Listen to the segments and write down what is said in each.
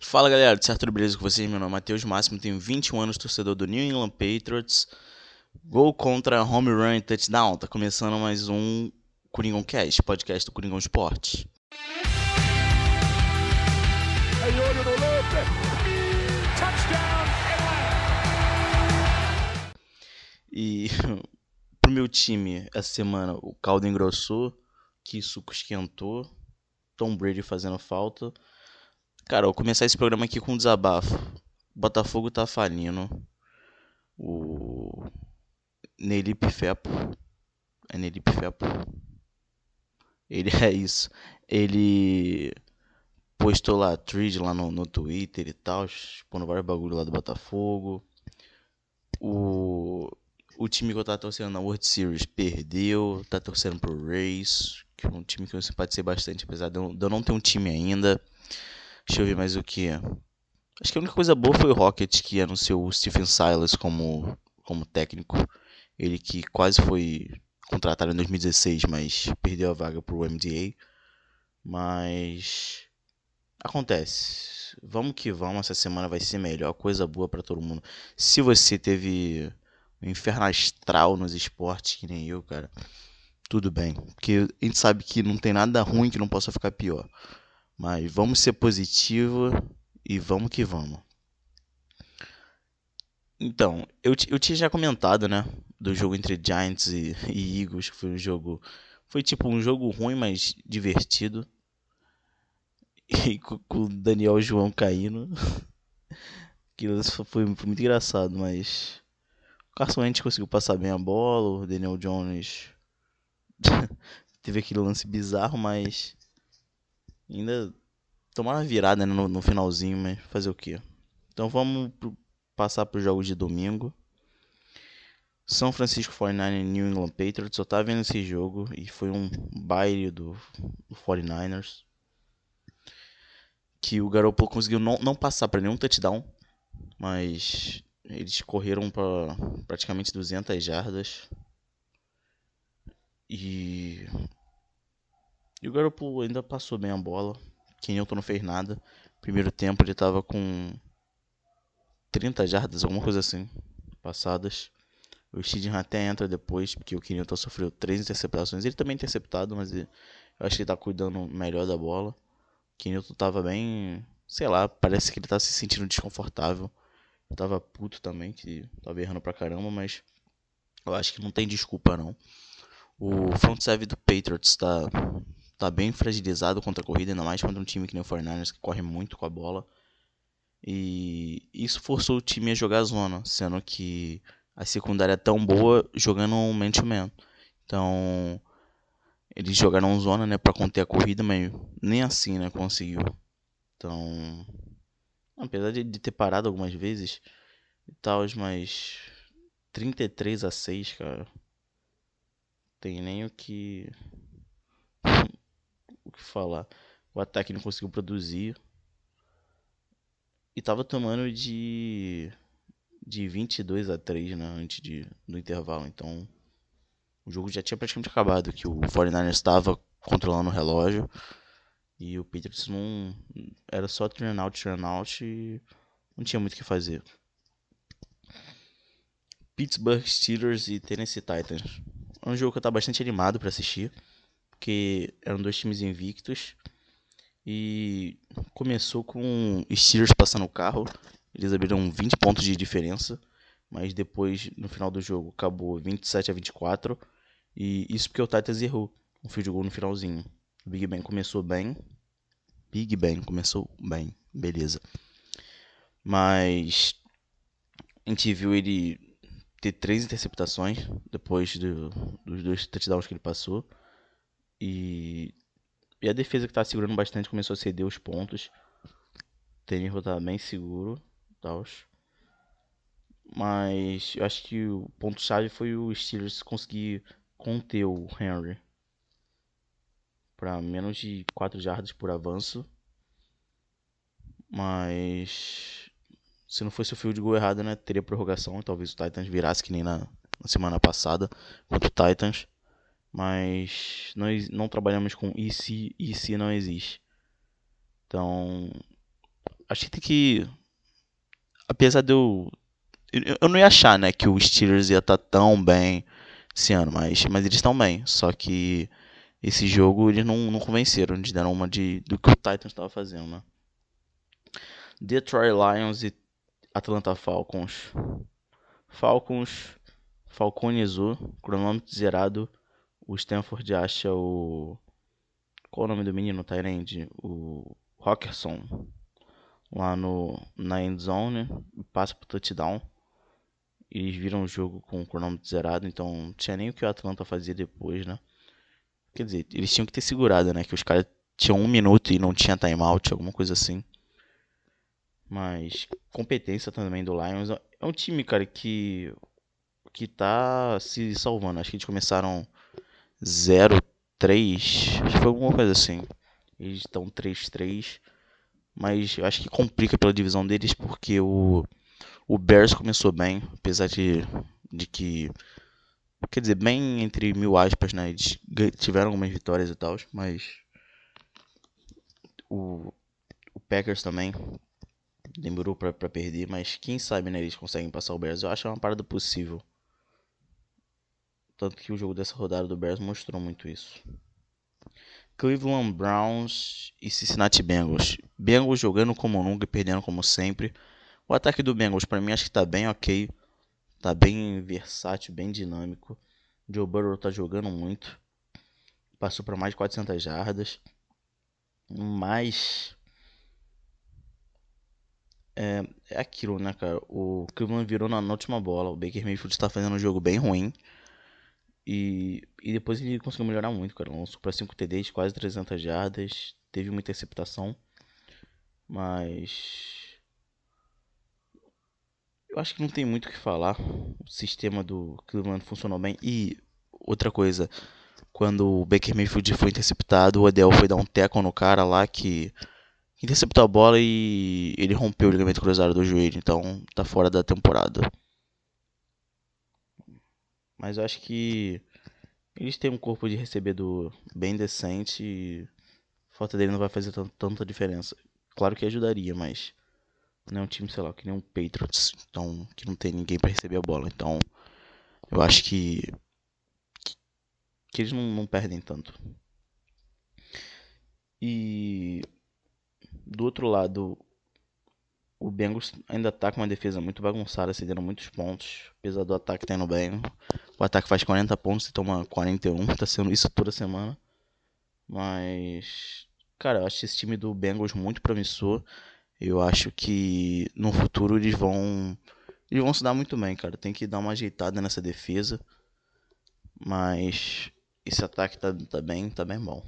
Fala galera, de certo, tudo beleza com vocês? Meu nome é Matheus Máximo, tenho 21 anos, torcedor do New England Patriots. Gol contra home run e touchdown. Tá começando mais um Coringão Cast, podcast do Coringão Esporte. E pro meu time, essa semana o caldo engrossou, que suco esquentou, Tom Brady fazendo falta. Cara, eu vou começar esse programa aqui com um desabafo. O Botafogo tá falindo. O Nelip Fépo. É Nelip Fépo. Ele é isso. Ele postou lá a thread lá no Twitter e tal. Expondo vários bagulho lá do Botafogo. O time que eu tava torcendo na World Series perdeu. Tá torcendo pro Rays, que é um time que eu simpatizei bastante, apesar de eu não ter um time ainda. Deixa eu ver mais o que. Acho que a única coisa boa foi o Rockets, que anunciou o Stephen Silas como técnico. Ele que quase foi contratado em 2016, mas perdeu a vaga pro MDA. Mas acontece. Vamos que vamos, essa semana vai ser melhor. Coisa boa pra todo mundo. Se você teve um inferno astral nos esportes, que nem eu, cara, tudo bem. Porque a gente sabe que não tem nada ruim que não possa ficar pior. Mas vamos ser positivo e vamos que vamos. Então, eu tinha já comentado, né, do jogo entre Giants e Eagles, que foi um jogo... Foi tipo um jogo ruim, mas divertido. E com o Daniel João caindo. Que foi muito engraçado, mas... O Carson Wentz conseguiu passar bem a bola, o Daniel Jones... Teve aquele lance bizarro, mas... Ainda tomaram a virada, né, no finalzinho, mas fazer o quê? Então vamos passar para os jogos de domingo. São Francisco 49ers e New England Patriots. Eu estava vendo esse jogo e foi um baile do 49ers. Que o Garoppolo conseguiu não passar para nenhum touchdown. Mas eles correram para praticamente 200 jardas. E o Garoppolo ainda passou bem a bola. Kenilto não fez nada. Primeiro tempo ele tava com 30 jardas, alguma coisa assim, passadas. O Steedham até entra depois, porque o Kenilto sofreu 3 interceptações. Ele também é interceptado, mas eu acho que ele tá cuidando melhor da bola. O Kenilto tava bem... Sei lá, parece que ele tá se sentindo desconfortável. Eu tava puto também, que tava errando pra caramba, mas... Eu acho que não tem desculpa, não. O front seven do Patriots tá bem fragilizado contra a corrida, ainda mais contra um time que nem o 49ers, que corre muito com a bola. E isso forçou o time a jogar a zona, sendo que a secundária é tão boa jogando um man-to-man. Então, eles jogaram zona, né, pra conter a corrida, mas nem assim, né, conseguiu. Então, apesar de ter parado algumas vezes e tal, mas 33-6, cara, tem nem o que falar. O ataque não conseguiu produzir. E tava tomando de 22-3, né, antes do intervalo. Então, o jogo já tinha praticamente acabado, que o 49ers estava controlando o relógio. E o Patriots não... Era só turn out e não tinha muito o que fazer. Pittsburgh Steelers e Tennessee Titans. É um jogo que eu tava bastante animado pra assistir, porque eram dois times invictos. E começou com os Steelers passando o carro. Eles abriram 20 pontos de diferença. Mas depois, no final do jogo, acabou 27-24. E isso porque o Titans errou um field goal no finalzinho. O Big Ben começou bem. Beleza. Mas a gente viu ele ter 3 interceptações depois dos 2 touchdowns que ele passou. E a defesa, que estava segurando bastante, começou a ceder os pontos. O Tenerife estava bem seguro, tal. Mas eu acho que o ponto-chave foi o Steelers conseguir conter o Henry para menos de 4 jardas por avanço. Mas se não fosse o field goal errado, né, teria prorrogação. Talvez o Titans virasse, que nem na semana passada contra o Titans. Mas nós não trabalhamos com e se não existe. Então, a gente tem que... Apesar de eu... Eu não ia achar, né, que o Steelers ia estar tão bem esse ano, mas eles estão bem. Só que esse jogo eles não convenceram, eles deram uma do que o Titans estava fazendo, né? Detroit Lions e Atlanta Falcons. Falconizou, cronômetro zerado. O Stanford acha o... Qual o nome do menino, Tyrande? O Rockerson. Lá na endzone, né? Passa pro touchdown. Eles viram o jogo com o cronômetro zerado, então não tinha nem o que o Atlanta fazia depois, né? Quer dizer, eles tinham que ter segurado, né? Que os caras tinham 1 minuto e não tinha timeout, alguma coisa assim. Mas competência também do Lions. É um time, cara, que tá se salvando. Acho que eles começaram 0-3, acho que foi alguma coisa assim. Eles estão 3-3. Mas eu acho que complica pela divisão deles, porque o Bears começou bem, apesar de que... Quer dizer, bem entre mil aspas, né? Eles tiveram algumas vitórias e tal, mas... O Packers também demorou pra perder, mas quem sabe, né? Eles conseguem passar o Bears. Eu acho que é uma parada possível. Tanto que o jogo dessa rodada do Bears mostrou muito isso. Cleveland Browns e Cincinnati Bengals. Bengals jogando como nunca e perdendo como sempre. O ataque do Bengals, para mim, acho que tá bem ok. Tá bem versátil, bem dinâmico. Joe Burrow tá jogando muito. Passou para mais de 400 jardas. Mas... É aquilo, né, cara? O Cleveland virou na última bola. O Baker Mayfield tá fazendo um jogo bem ruim. E depois ele conseguiu melhorar muito, cara. Lançou para 5 TDs, quase 300 jardas. Teve uma interceptação. Mas... eu acho que não tem muito o que falar. O sistema do Cleveland funcionou bem. E outra coisa. Quando o Baker Mayfield foi interceptado, o Odell foi dar um tackle no cara lá que... interceptou a bola e ele rompeu o ligamento cruzado do joelho. Então tá fora da temporada. Mas eu acho que eles têm um corpo de recebedor bem decente e a falta dele não vai fazer tanta diferença. Claro que ajudaria, mas não é um time, sei lá, que nem um Patriots, então, que não tem ninguém para receber a bola. Então eu acho que eles não perdem tanto. E do outro lado, o Bengals ainda tá com uma defesa muito bagunçada, cedendo muitos pontos, apesar do ataque tá indo bem. O ataque faz 40 pontos e toma 41, tá sendo isso toda semana. Mas, cara, eu acho esse time do Bengals muito promissor. Eu acho que no futuro eles vão se dar muito bem, cara. Tem que dar uma ajeitada nessa defesa. Mas esse ataque tá bem bom.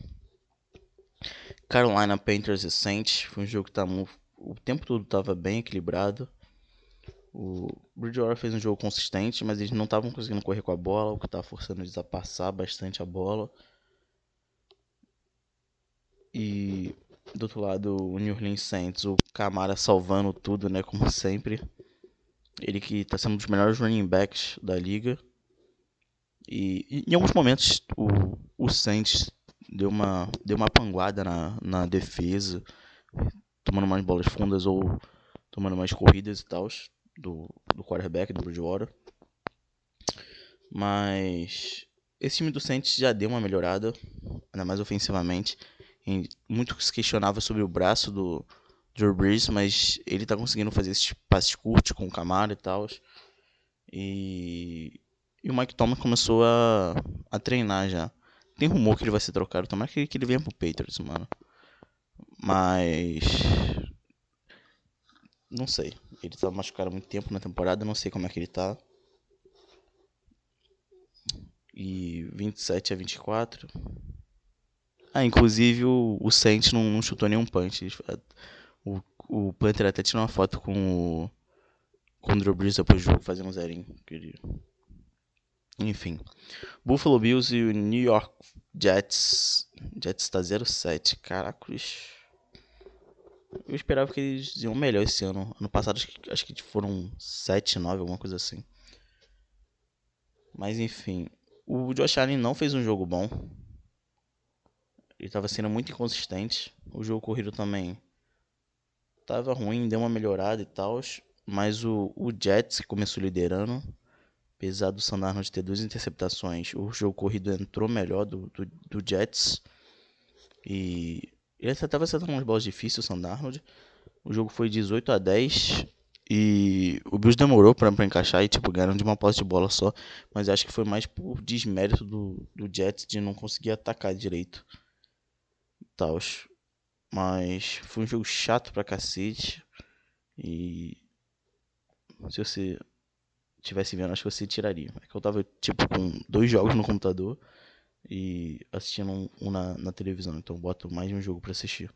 Carolina Panthers e Saints. Foi um jogo que o tempo todo tava bem equilibrado. O Bridgewater fez um jogo consistente, mas eles não estavam conseguindo correr com a bola, o que estava forçando eles a passar bastante a bola. E do outro lado, o New Orleans Saints, o Kamara salvando tudo, né, como sempre. Ele que está sendo um dos melhores running backs da liga. E em alguns momentos o Saints deu uma panguada na defesa, tomando mais bolas fundas ou tomando mais corridas e tal do quarterback, do Bridgewater. Mas esse time do Saints já deu uma melhorada, ainda mais ofensivamente. Muito se questionava sobre o braço do Drew Brees, mas ele tá conseguindo fazer esses passes curtos com o Kamara e tal. E o Mike Thomas começou a treinar já. Tem rumor que ele vai ser trocado, tomara que ele venha pro Patriots, mano. Mas... não sei. Ele tá machucado há muito tempo na temporada. Não sei como é que ele tá. E 27-24. Inclusive o Saints não chutou nenhum punch. O Panther até tirou uma foto com o Drew Brees depois do jogo, fazendo um zerinho. Enfim. Buffalo Bills e o New York Jets. Jets tá 0-7. Caracos. Eu esperava que eles iam melhor esse ano. Ano passado acho que foram 7, 9, alguma coisa assim. Mas enfim. O Josh Allen não fez um jogo bom. Ele tava sendo muito inconsistente. O jogo corrido também tava ruim, deu uma melhorada e tal, mas o Jets, que começou liderando, apesar do Sam Darnold ter duas interceptações, o jogo corrido entrou melhor do Jets, e ele estava acertando umas bolas difíceis, o Sam Darnold. O jogo foi 18-10 e o Bills demorou pra encaixar e ganharam de uma posse de bola só, mas acho que foi mais por desmérito do Jets de não conseguir atacar direito e tal. Mas foi um jogo chato pra cacete. E se você tivesse vendo, acho que você tiraria. É que eu tava com dois jogos no computador e assistindo um na televisão. Então eu boto mais um jogo pra assistir.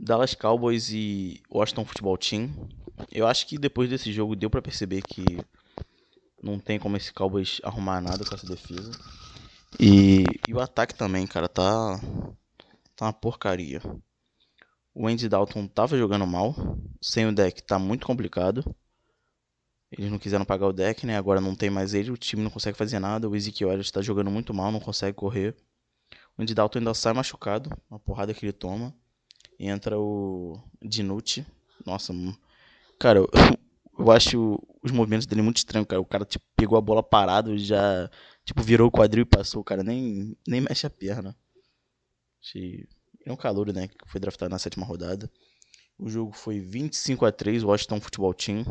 Dallas Cowboys e Washington Football Team. Eu acho que depois desse jogo deu pra perceber que não tem como esse Cowboys arrumar nada com essa defesa. E o ataque também, cara, tá uma porcaria. O Andy Dalton tava jogando mal. Sem o deck tá muito complicado. Eles não quiseram pagar o deck, né? Agora não tem mais ele. O time não consegue fazer nada. O Ezekiel Elliott tá jogando muito mal. Não consegue correr. O Andy Dalton ainda sai machucado. Uma porrada que ele toma. E entra o Dinucci. Nossa, cara, eu acho os movimentos dele muito estranhos, cara. O cara pegou a bola parado e já virou o quadril e passou. O cara nem mexe a perna. Ele é um calor, né, que foi draftado na 7ª rodada. O jogo foi 25-3, Washington Football Team.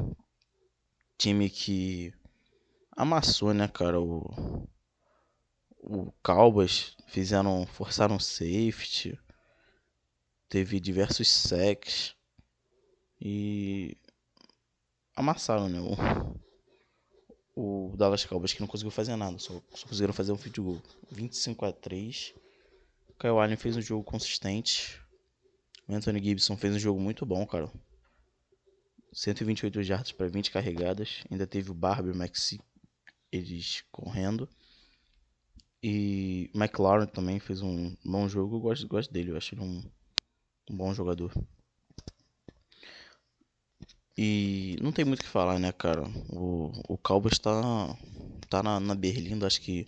Time que amassou, né, cara, o Cowboys. Forçaram safety. Teve diversos sacks. E amassaram, né, o Dallas Cowboys, que não conseguiu fazer nada. Só conseguiram fazer um field goal. 25-3. O Kyle Allen fez um jogo consistente. O Anthony Gibson fez um jogo muito bom, cara. 128 jardas para 20 carregadas. Ainda teve o Barber e o Maxi, eles correndo. E o McLaurin também fez um bom jogo. Eu gosto dele, eu acho ele um bom jogador. E não tem muito o que falar, né, cara? O Cowboys tá na berlinda, acho que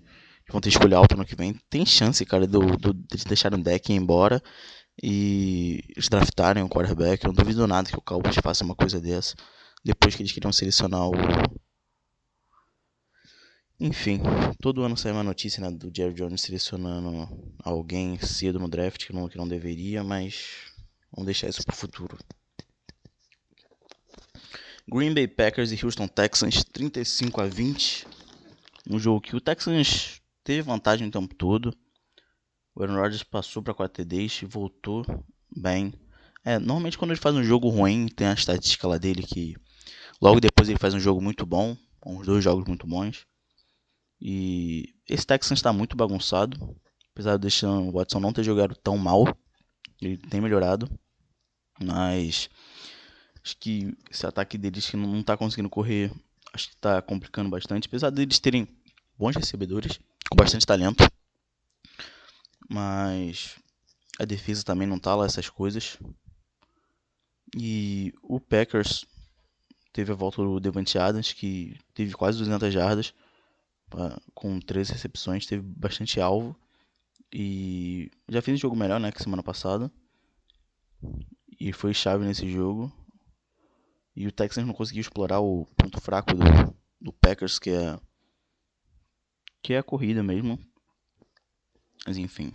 vão ter escolha alta no que vem. Tem chance, cara, de deixarem o deck ir embora e eles draftarem um quarterback. Eu não duvido nada que o Cowboys faça uma coisa dessa. Depois que eles queriam selecionar o... Enfim, todo ano sai uma notícia, né, do Jerry Jones selecionando alguém cedo no draft que não deveria, mas vamos deixar isso pro futuro. Green Bay Packers e Houston Texans, 35-20. Um jogo que o Texans teve vantagem o tempo todo. O Aaron Rodgers passou para 4 TDs e voltou bem. Normalmente quando ele faz um jogo ruim, tem a estatística lá dele que logo depois ele faz um jogo muito bom. Uns dois jogos muito bons. E esse Texans está muito bagunçado. Apesar de o Watson não ter jogado tão mal, ele tem melhorado. Mas acho que esse ataque deles que não está conseguindo correr, acho que está complicando bastante. Apesar deles terem bons recebedores com bastante talento, mas a defesa também não tá lá essas coisas. E o Packers teve a volta do Devante Adams, que teve quase 200 jardas com 13 recepções, teve bastante alvo e já fez um jogo melhor, né, que semana passada, e foi chave nesse jogo. E o Texans não conseguiu explorar o ponto fraco do Packers, que é a corrida mesmo. Mas enfim.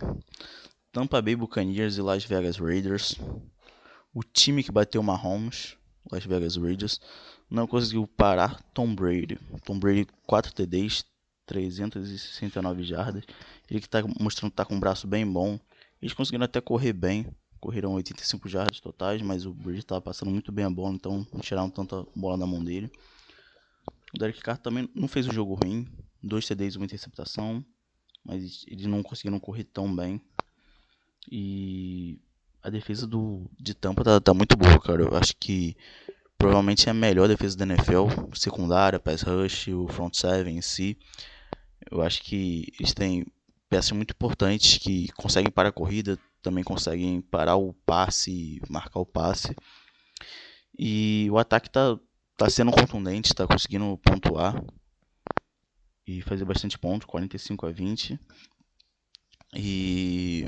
Tampa Bay Buccaneers e Las Vegas Raiders. O time que bateu Mahomes, Las Vegas Raiders, não conseguiu parar Tom Brady. Tom Brady, 4 TDs, 369 jardas. Ele que está mostrando que tá com um braço bem bom. Eles conseguiram até correr bem. Correram 85 jardas totais, mas o Brady estava passando muito bem a bola, então não tiraram tanta bola da mão dele. O Derek Carr também não fez um jogo ruim. 2 TDs e uma interceptação, mas eles não conseguiram correr tão bem. E a defesa de Tampa tá muito boa, cara. Eu acho que provavelmente é a melhor defesa da NFL, secundária, pass rush, o front seven em si. Eu acho que eles têm peças muito importantes que conseguem parar a corrida, também conseguem parar o passe, marcar o passe. E o ataque tá sendo contundente, tá conseguindo pontuar e fazer bastante pontos, 45-20. E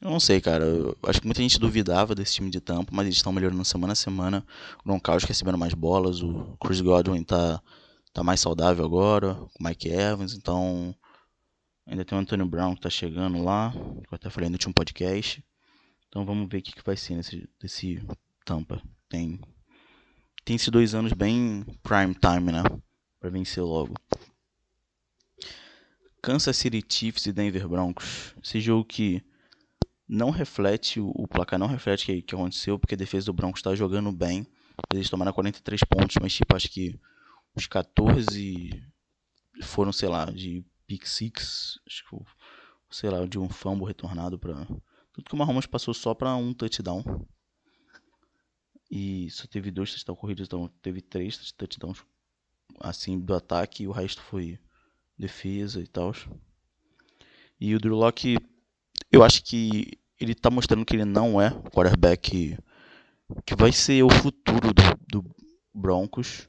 Eu não sei, cara. Eu acho que muita gente duvidava desse time de Tampa, mas eles estão melhorando semana a semana. O Gronkowski recebendo mais bolas, o Chris Godwin tá mais saudável agora, o Mike Evans, então... Ainda tem o Antonio Brown que tá chegando lá, que eu até falei no último podcast. Então vamos ver o que vai ser desse Tampa. Tem esses 2 anos bem prime time, né? Pra vencer logo. Kansas City Chiefs e Denver Broncos. Esse jogo que... Não reflete, o placar não reflete o que aconteceu, porque a defesa do Broncos está jogando bem. Eles tomaram 43 pontos, mas tipo, acho que os 14 foram, sei lá, de pick six, acho que, sei lá, de um fumble retornado para... Tudo que o Mahomes passou só para um touchdown. E só teve 2 touchdowns corridos, então teve 3 touchdowns assim do ataque, e o resto foi defesa e tal. E o Drew Lock... Eu acho que ele está mostrando que ele não é o quarterback que vai ser o futuro do Broncos.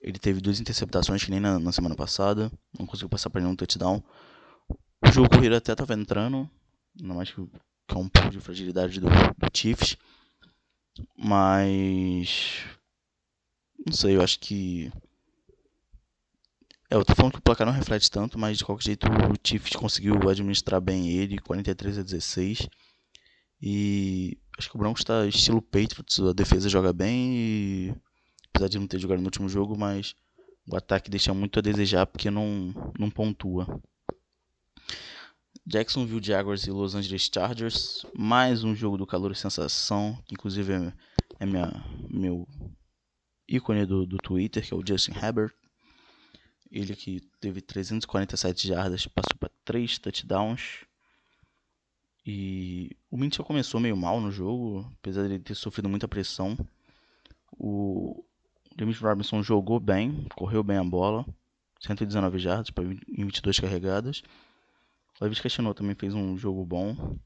Ele teve 2 interceptações que nem na semana passada. Não conseguiu passar para nenhum touchdown. O jogo corrido até estava entrando. Ainda mais que é um pouco de fragilidade do Chiefs. Mas... Não sei, eu acho que... Eu tô falando que o placar não reflete tanto, mas de qualquer jeito o Chiefs conseguiu administrar bem ele, 43-16. E acho que o Broncos tá estilo Patriots, a defesa joga bem, e, apesar de não ter jogado no último jogo, mas o ataque deixa muito a desejar porque não pontua. Jacksonville Jaguars e Los Angeles Chargers, mais um jogo do calor e sensação, que inclusive é meu ícone do Twitter, que é o Justin Herbert. Ele que teve 347 jardas, passou para 3 touchdowns. E o Mitchell começou meio mal no jogo, apesar de ele ter sofrido muita pressão. O James Robinson jogou bem, correu bem a bola. 119 jardas em 22 carregadas. O Laviska Chenault também fez um jogo bom.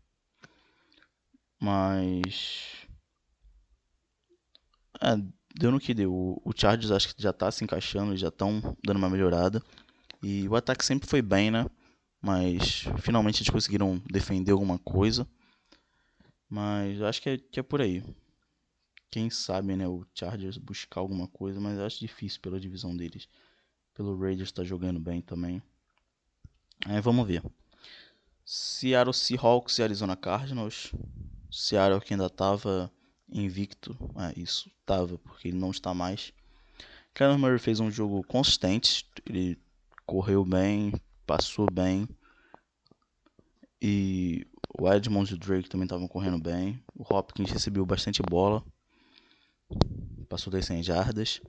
Mas... Deu no que deu. O Chargers acho que já tá se encaixando, eles já estão dando uma melhorada. E o ataque sempre foi bem, né? Mas finalmente eles conseguiram defender alguma coisa. Mas eu acho que é por aí. Quem sabe, né? O Chargers buscar alguma coisa, mas eu acho difícil pela divisão deles. Pelo Raiders tá jogando bem também. Aí vamos ver. Seattle Seahawks e Arizona Cardinals. Seattle que ainda tava... invicto, isso tava, porque ele não está mais. Kyler Murray fez um jogo consistente, ele correu bem, passou bem, e o Edmonds e o Drake também estavam correndo bem. O Hopkins recebeu bastante bola, passou das 100 jardas.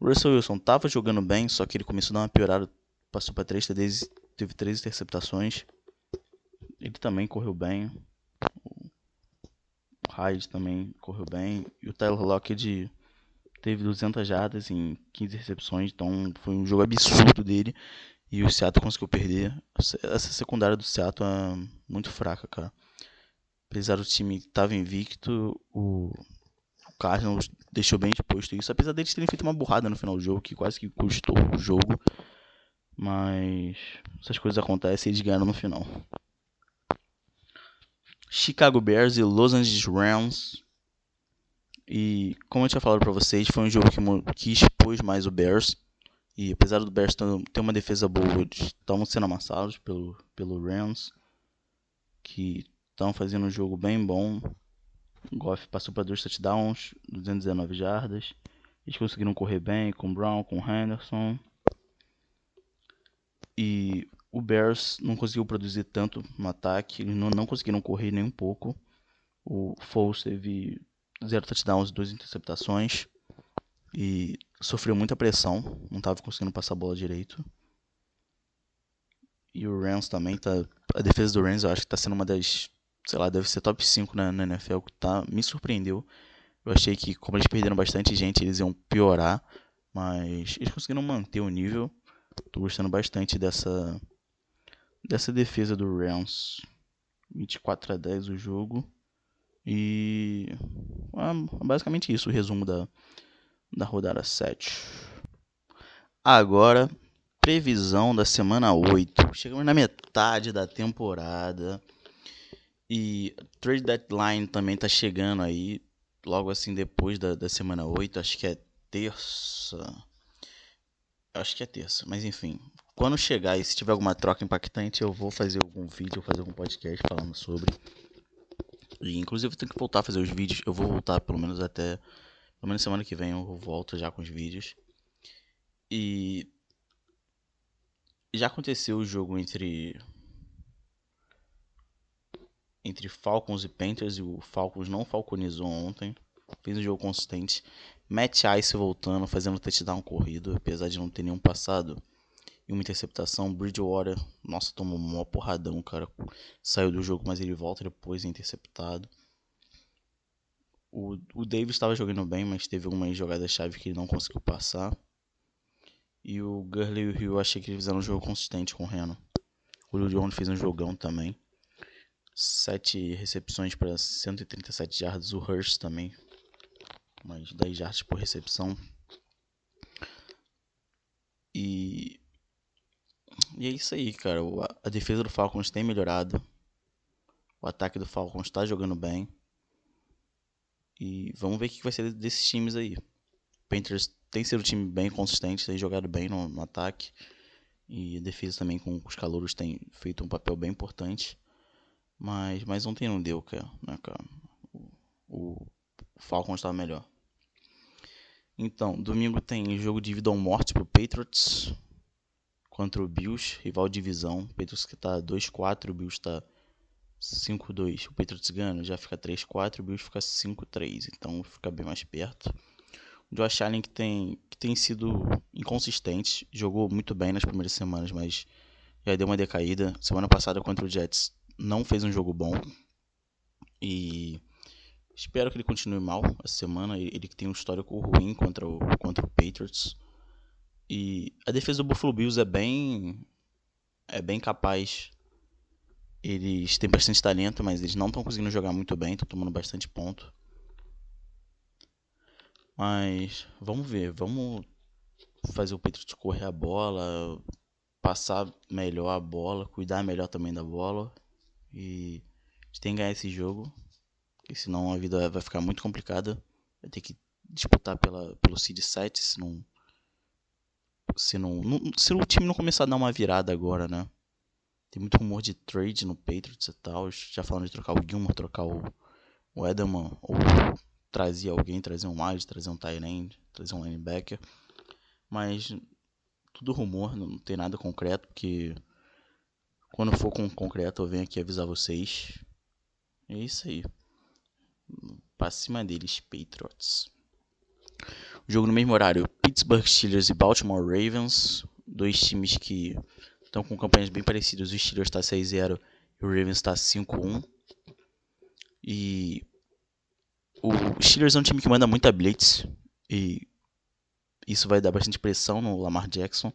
O Russell Wilson tava jogando bem, só que ele começou a dar uma piorada, passou para 3 TDs, teve 3 interceptações. Ele também correu bem. Hyde também correu bem, e o Tyler Lockett teve 200 jardas em 15 recepções, então foi um jogo absurdo dele, e o Seattle conseguiu perder. Essa secundária do Seattle é muito fraca, cara. Apesar do time que estava invicto, o Cardinals deixou bem exposto isso, apesar deles terem feito uma burrada no final do jogo, que quase que custou o jogo, mas essas coisas acontecem e eles ganharam no final. Chicago Bears e Los Angeles Rams. E como eu tinha falado pra vocês, foi um jogo que expôs mais o Bears. E apesar do Bears ter uma defesa boa, eles estavam sendo amassados pelo Rams, que estão fazendo um jogo bem bom. O Goff passou para 2 touchdowns, 219 jardas. Eles conseguiram correr bem com o Brown, com o Henderson. E... o Bears não conseguiu produzir tanto no ataque, eles não conseguiram correr nem um pouco. O Foles teve 0 touchdowns e 2 interceptações. E sofreu muita pressão, não estava conseguindo passar a bola direito. E o Rams também tá... A defesa do Rams eu acho que está sendo uma das... Sei lá, deve ser top 5 na NFL, que tá... Me surpreendeu. Eu achei que como eles perderam bastante gente, eles iam piorar. Mas eles conseguiram manter o nível. Estou gostando bastante dessa defesa do Rams. 24-10 o jogo. E basicamente isso, o resumo da rodada 7. Agora, previsão da semana 8. Chegamos na metade da temporada. E trade deadline também tá chegando aí, logo assim depois da semana 8, acho que é terça, mas enfim. Quando chegar e se tiver alguma troca impactante, eu vou fazer algum vídeo, fazer algum podcast falando sobre. E inclusive eu tenho que voltar a fazer os vídeos, eu vou voltar pelo menos semana que vem eu volto já com os vídeos. E já aconteceu o jogo entre Falcons e Panthers, e o Falcons não falconizou ontem, fez um jogo consistente. Matt Ice voltando, fazendo touchdown corrido, apesar de não ter nenhum passado, e uma interceptação. Bridgewater, nossa, tomou uma porradão, cara, saiu do jogo, mas ele volta depois, interceptado. O Davis estava jogando bem, mas teve algumas jogadas-chave que ele não conseguiu passar. E o Gurley e o Hill, achei que eles fizeram um jogo consistente com o Reno. O Leon fez um jogão também. 7 recepções para 137 yards. O Hurst também, mais 10 yards por recepção. E é isso aí, cara. A defesa do Falcons tem melhorado. O ataque do Falcons está jogando bem. E vamos ver o que vai ser desses times aí. O Panthers tem sido um time bem consistente, tem jogado bem no ataque. E a defesa também com os calouros tem feito um papel bem importante. Mas ontem não deu, cara. Né, cara? O Falcons estava melhor. Então, domingo tem jogo de vida ou morte pro Patriots contra o Bills, rival de divisão. O Patriots que tá 2-4, o Bills tá 5-2. O Patriots ganha, já fica 3-4, o Bills fica 5-3. Então fica bem mais perto. O Josh Allen que tem sido inconsistente. Jogou muito bem nas primeiras semanas, mas já deu uma decaída. Semana passada contra o Jets não fez um jogo bom, e espero que ele continue mal essa semana. Ele que tem um histórico ruim contra o Patriots. E a defesa do Buffalo Bills é bem capaz. Eles têm bastante talento, mas eles não estão conseguindo jogar muito bem, estão tomando bastante ponto. Mas vamos ver, vamos fazer o Patriots correr a bola, passar melhor a bola, cuidar melhor também da bola. E a gente tem que ganhar esse jogo, porque senão a vida vai ficar muito complicada. Vai ter que disputar pelo seed 7, se o time não começar a dar uma virada agora, né? Tem muito rumor de trade no Patriots e tal. Já falaram de trocar o Gilmore, trocar o Edelman, ou trazer alguém, trazer um Miles, trazer um tight end, trazer um linebacker. Mas tudo rumor, não tem nada concreto, porque quando for com concreto eu venho aqui avisar vocês. É isso aí. Pra cima deles, Patriots. O jogo no mesmo horário, Pittsburgh Steelers e Baltimore Ravens. Dois times que estão com campanhas bem parecidas. O Steelers está 6-0 e o Ravens está 5-1. E o Steelers é um time que manda muita blitz. E isso vai dar bastante pressão no Lamar Jackson.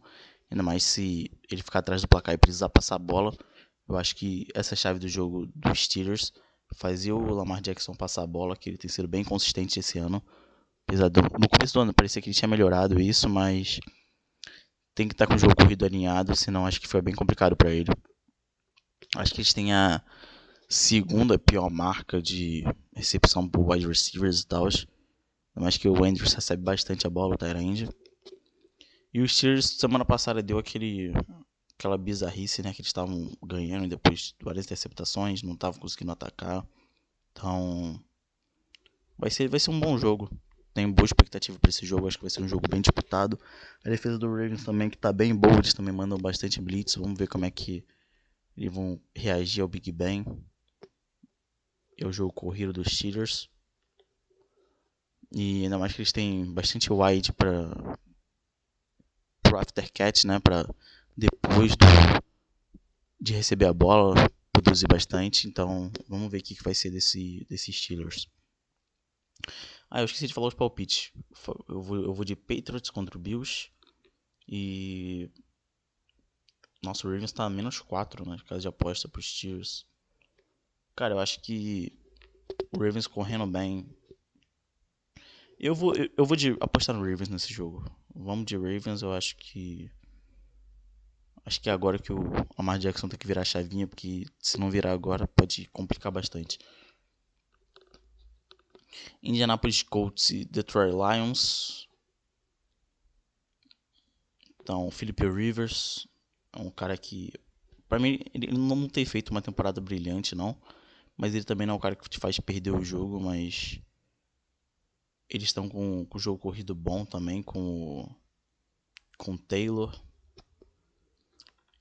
Ainda mais se ele ficar atrás do placar e precisar passar a bola. Eu acho que essa é a chave do jogo dos Steelers. Fazer o Lamar Jackson passar a bola, que ele tem sido bem consistente esse ano. Apesar do no começo do ano parecia que ele tinha melhorado isso, mas tem que estar com o jogo corrido alinhado, senão acho que foi bem complicado para ele. Acho que eles têm a segunda pior marca de recepção por wide receivers e tal. Ainda mais que o Andrews recebe bastante a bola, o tight end. E os Steelers semana passada deu aquela bizarrice, né? Que eles estavam ganhando e depois de várias interceptações, não estavam conseguindo atacar. Então vai ser um bom jogo. Tenho boa expectativa para esse jogo, acho que vai ser um jogo bem disputado. A defesa do Ravens também, que tá bem boa, eles também mandam bastante blitz. Vamos ver como é que eles vão reagir ao Big Ben. É o jogo corrido dos Steelers. E ainda mais que eles têm bastante wide para pro after catch, né, para depois de receber a bola, produzir bastante. Então vamos ver o que vai ser desse Steelers. Ah, eu esqueci de falar os palpites. Eu vou de Patriots contra o Bills. E nossa, o Ravens tá a menos 4 na casa de aposta pros Steelers. Cara, eu acho que o Ravens correndo bem. Eu vou apostar no Ravens nesse jogo. Vamos de Ravens, eu acho que Acho que é agora que o Lamar Jackson tem que virar a chavinha, porque se não virar agora pode complicar bastante. Indianapolis Colts e Detroit Lions. Então, Philip Rivers é um cara que, pra mim, ele não tem feito uma temporada brilhante, não. Mas ele também não é um cara que te faz perder o jogo, mas eles estão com o jogo corrido bom também, com o Taylor.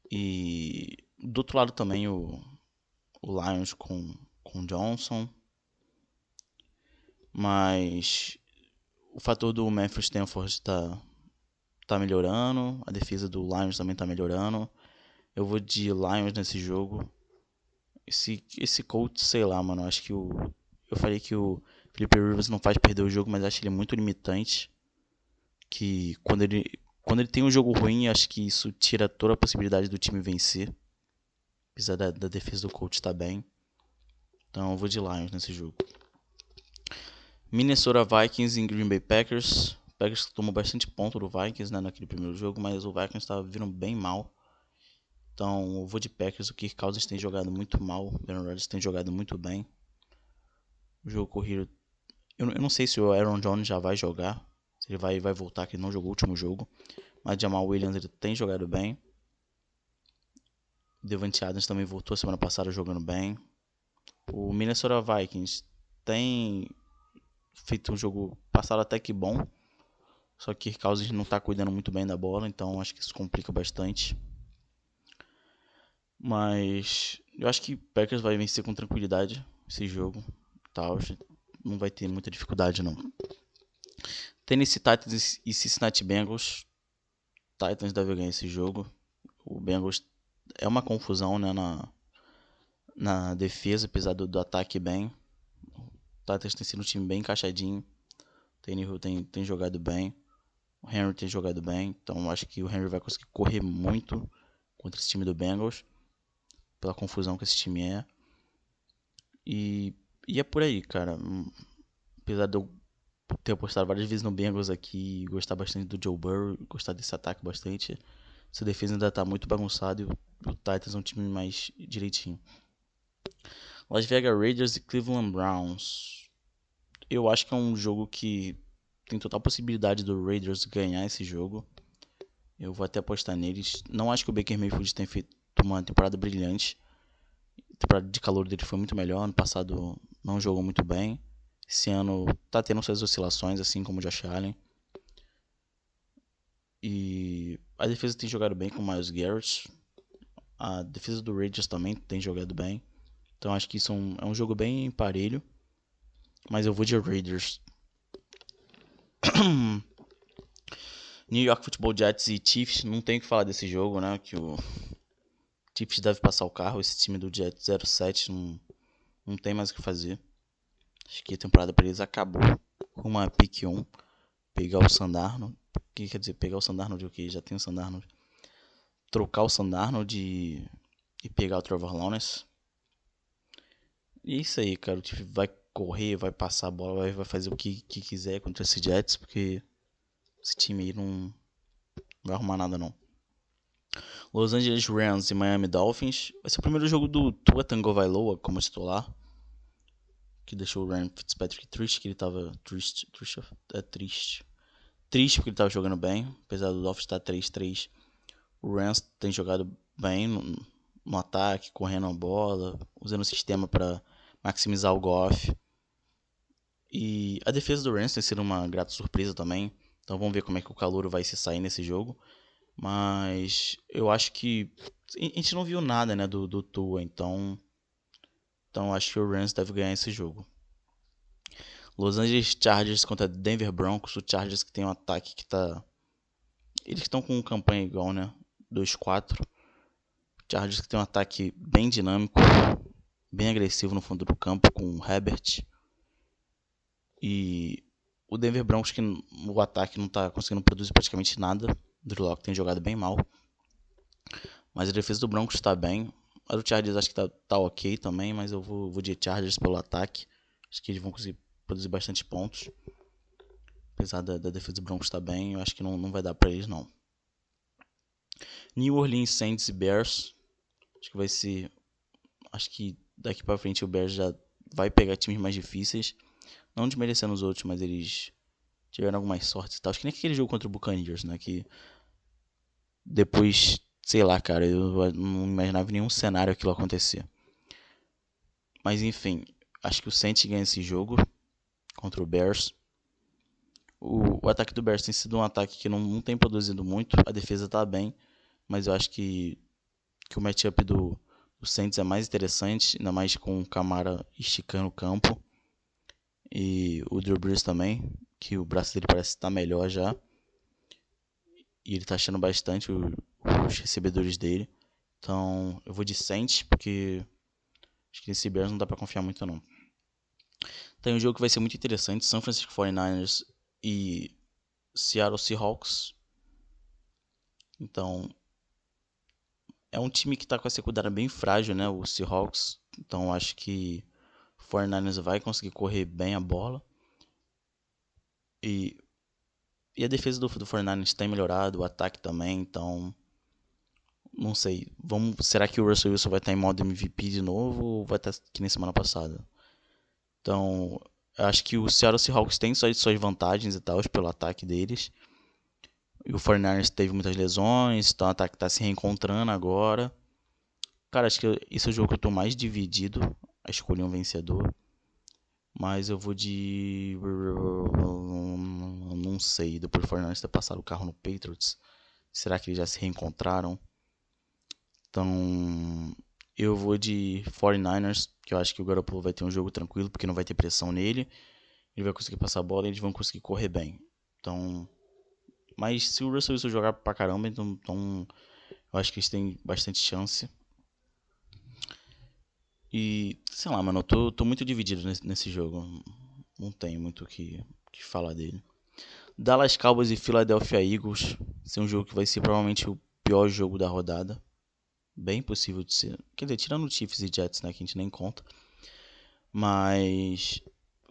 E do outro lado também o Lions com o Johnson. Mas o fator do Matthew Stafford está melhorando. A defesa do Lions também está melhorando. Eu vou de Lions nesse jogo. Esse Colts, sei lá, mano. Acho que eu falei que o Philip Rivers não faz perder o jogo, mas acho ele muito limitante. Que quando ele tem um jogo ruim, acho que isso tira toda a possibilidade do time vencer. Apesar da defesa do Colts estar bem. Então eu vou de Lions nesse jogo. Minnesota Vikings e Green Bay Packers. O Packers tomou bastante ponto do Vikings, né, naquele primeiro jogo, mas o Vikings estava vindo bem mal. Então eu vou de Packers. O Kirk Cousins tem jogado muito mal. O Aaron Rodgers tem jogado muito bem. O jogo corrido. Eu não sei se o Aaron Jones já vai jogar. Ele vai voltar, que ele não jogou o último jogo. Mas Jamal Williams ele tem jogado bem. Devante Adams também voltou semana passada jogando bem. O Minnesota Vikings tem feito um jogo passado até que bom. Só que Kirk Cousins não está cuidando muito bem da bola. Então acho que isso complica bastante. Mas eu acho que o Packers vai vencer com tranquilidade esse jogo. Tal. Não vai ter muita dificuldade não. Tennessee Titans e Cincinnati Bengals. Titans deve ganhar esse jogo. O Bengals é uma confusão, né, na defesa, apesar do ataque bem. O Titans tem sido um time bem encaixadinho. Tem jogado bem. O Henry tem jogado bem. Então acho que o Henry vai conseguir correr muito contra esse time do Bengals. Pela confusão que esse time é. E é por aí, cara. Apesar de eu ter apostado várias vezes no Bengals aqui, gostar bastante do Joe Burrow, gostar desse ataque bastante. Essa defesa ainda está muito bagunçada e o Titans é um time mais direitinho. Las Vegas Raiders e Cleveland Browns. Eu acho que é um jogo que tem total possibilidade do Raiders ganhar esse jogo. Eu vou até apostar neles. Não acho que o Baker Mayfield tenha feito uma temporada brilhante. A temporada de calor dele foi muito melhor. Ano passado não jogou muito bem. Esse ano tá tendo suas oscilações, assim como o Josh Allen. E a defesa tem jogado bem com o Myles Garrett. A defesa do Raiders também tem jogado bem. Então acho que isso é um jogo bem parelho. Mas eu vou de Raiders. New York Football Giants e Chiefs. Não tem o que falar desse jogo, né? Que o Chiefs deve passar o carro. Esse time do Jets 07 não tem mais o que fazer. Acho que a temporada para eles acabou com uma pick 1. Pegar o Sam Darnold. O que quer dizer? Pegar o Sam Darnold, ok? Já tem o Sam Darnold. Trocar o Sam Darnold e pegar o Trevor Lawrence. E é isso aí, cara. O time vai correr, vai passar a bola, vai fazer o que quiser contra esse Jets. Porque esse time aí não vai arrumar nada, não. Los Angeles Rams e Miami Dolphins. Vai ser o primeiro jogo do Tua Tagovailoa como titular. Que deixou o Ryan Fitzpatrick triste, que ele tava triste porque ele tava jogando bem, apesar do Dolphins estar 3-3. O Rams tem jogado bem no ataque, correndo a bola, usando o sistema para maximizar o Goff. E a defesa do Rams tem sido uma grata surpresa também, então vamos ver como é que o Calouro vai se sair nesse jogo. Mas eu acho que a gente não viu nada, né, do Tua, então acho que o Rams deve ganhar esse jogo. Los Angeles Chargers contra Denver Broncos. O Chargers que tem um ataque que tá... Eles estão com uma campanha igual, né? 2-4. O Chargers que tem um ataque bem dinâmico. Bem agressivo no fundo do campo com o Herbert. E o Denver Broncos que o ataque não tá conseguindo produzir praticamente nada. O Drew Lock tem jogado bem mal. Mas a defesa do Broncos está bem. O Chargers acho que tá ok também, mas eu vou de Chargers pelo ataque. Acho que eles vão conseguir produzir bastante pontos. Apesar da defesa do Broncos tá bem, eu acho que não vai dar pra eles não. New Orleans Saints e Bears. Acho que vai ser... Acho que daqui pra frente o Bears já vai pegar times mais difíceis. Não desmerecendo os outros, mas eles tiveram algumas sortes e tal. Acho que nem aquele jogo contra o Buccaneers, né? Que depois, sei lá, cara, eu não imaginava nenhum cenário aquilo acontecer. Mas enfim, acho que o Saints ganha esse jogo contra o Bears. O ataque do Bears tem sido um ataque que não tem produzido muito. A defesa tá bem, mas eu acho que o matchup do Saints é mais interessante, ainda mais com o Kamara esticando o campo. E o Drew Brees também, que o braço dele parece estar melhor já. E ele tá achando bastante os recebedores dele. Então eu vou de Saints, porque acho que nesse Bears não dá pra confiar muito não. Tem um jogo que vai ser muito interessante, San Francisco 49ers e Seattle Seahawks. Então é um time que tá com a secundária bem frágil, né, o Seahawks. Então acho que o 49ers vai conseguir correr bem a bola. E a defesa do 49ers tem melhorado, o ataque também, então não sei. Será que o Russell Wilson vai estar em modo MVP de novo ou vai estar que nem semana passada? Então, acho que o Seattle Seahawks tem suas vantagens e tal pelo ataque deles. E o 49ers teve muitas lesões, então o ataque está se reencontrando agora. Cara, acho que esse é o jogo que eu estou mais dividido a escolher um vencedor. Mas eu vou de... não sei, depois do 49ers ter passado o carro no Patriots. Será que eles já se reencontraram? Então, eu vou de 49ers, que eu acho que o Garoppolo vai ter um jogo tranquilo, porque não vai ter pressão nele. Ele vai conseguir passar a bola e eles vão conseguir correr bem. Então, mas se o Russell Wilson jogar pra caramba, então eu acho que eles têm bastante chance. E, sei lá, mano, eu tô muito dividido nesse jogo. Não tenho muito o que falar dele. Dallas Cowboys e Philadelphia Eagles. Esse é um jogo que vai ser provavelmente o pior jogo da rodada. Bem possível de ser. Quer dizer, tirando o Chiefs e Jets, né, que a gente nem conta. Mas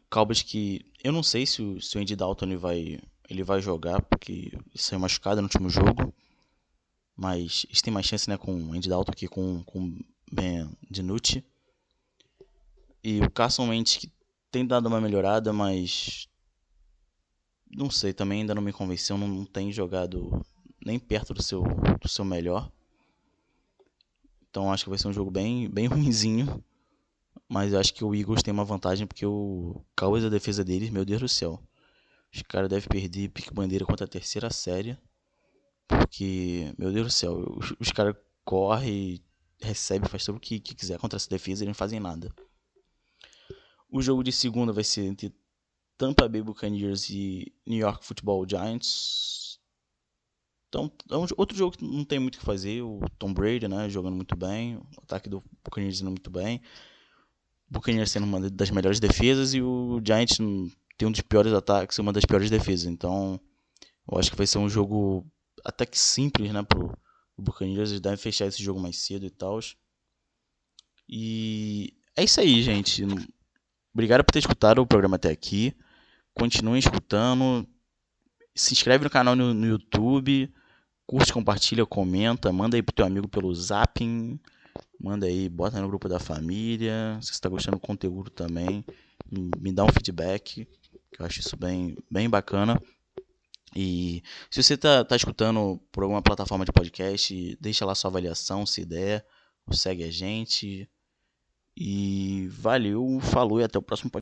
Cowboys que... eu não sei se o Andy Dalton ele vai jogar, porque ele saiu machucado no último jogo. Mas eles têm mais chance, né, com o Andy Dalton que com Ben DiNucci. E o Carson Wentz que tem dado uma melhorada, mas não sei, também ainda não me convenceu, não tem jogado nem perto do seu melhor. Então acho que vai ser um jogo bem, bem ruinzinho, mas eu acho que o Eagles tem uma vantagem porque o Cowboys e a defesa deles, meu Deus do céu. Os caras devem perder pique bandeira contra a terceira série, porque, meu Deus do céu, os caras correm, recebem, faz tudo o que quiser contra essa defesa e eles não fazem nada. O jogo de segunda vai ser entre Tampa Bay Buccaneers e New York Football Giants. Então, é outro jogo que não tem muito o que fazer. O Tom Brady, né, jogando muito bem. O ataque do Buccaneers indo muito bem. O Buccaneers sendo uma das melhores defesas. E o Giants tem um dos piores ataques e uma das piores defesas. Então, eu acho que vai ser um jogo até que simples, né, pro Buccaneers. Eles devem fechar esse jogo mais cedo e tal. E é isso aí, gente. Obrigado por ter escutado o programa até aqui. Continuem escutando. Se inscreve no canal no YouTube. Curte, compartilha, comenta. Manda aí pro teu amigo pelo Zapping. Manda aí, bota no grupo da família. Se você tá gostando do conteúdo também, me dá um feedback, que eu acho isso bem, bem bacana. E se você tá escutando por alguma plataforma de podcast, deixa lá sua avaliação, se der. Segue a gente. E valeu, falou e até o próximo podcast.